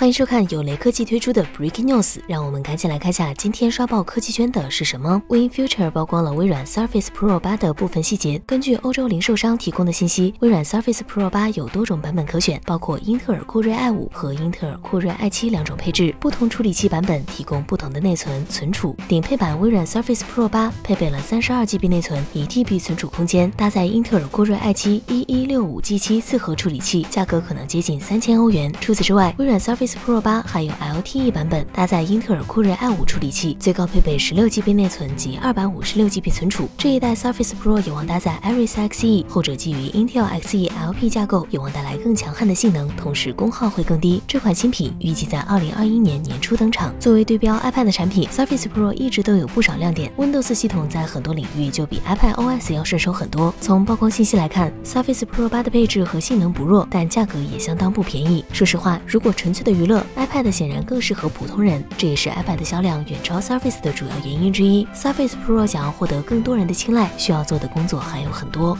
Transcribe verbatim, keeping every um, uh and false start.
欢迎收看有雷科技推出的 Breaking News， 让我们赶紧来看下今天刷爆科技圈的是什么。 WinFuture 曝光了微软 Surface Pro 八的部分细节。根据欧洲零售商提供的信息，微软 Surface Pro 八有多种版本可选，包括英特尔酷睿 i 五 和英特尔酷睿 i 七 两种配置，不同处理器版本提供不同的内存、存储。顶配版微软 Surface Pro 八配备了 三十二 G B 内存， 一 T B 存储空间，搭载英特尔酷睿 i 七 一一六五 G 七 四核处理器，价格可能接近三千欧元。除此之外，微软 Surface Pro 八还有 L T E 版本，搭载英特尔酷睿 i 五 处理器，最高配备 十六 G B 内存及 二百五十六 G B 存储。这一代 Surface Pro 有望搭载 Iris X E， 后者基于 Intel X E L P 架构，有望带来更强悍的性能，同时功耗会更低。这款新品预计在二零二一年年初登场。作为对标 iPad 的产品 ，Surface Pro 一直都有不少亮点。Windows 系统在很多领域就比 iPadOS 要顺手很多。从曝光信息来看 ，Surface Pro 八的配置和性能不弱，但价格也相当不便宜。说实话，如果纯粹的娱乐 ，iPad 显然更适合普通人，这也是 iPad 的销量远超 Surface 的主要原因之一。Surface Pro 想要获得更多人的青睐，需要做的工作还有很多。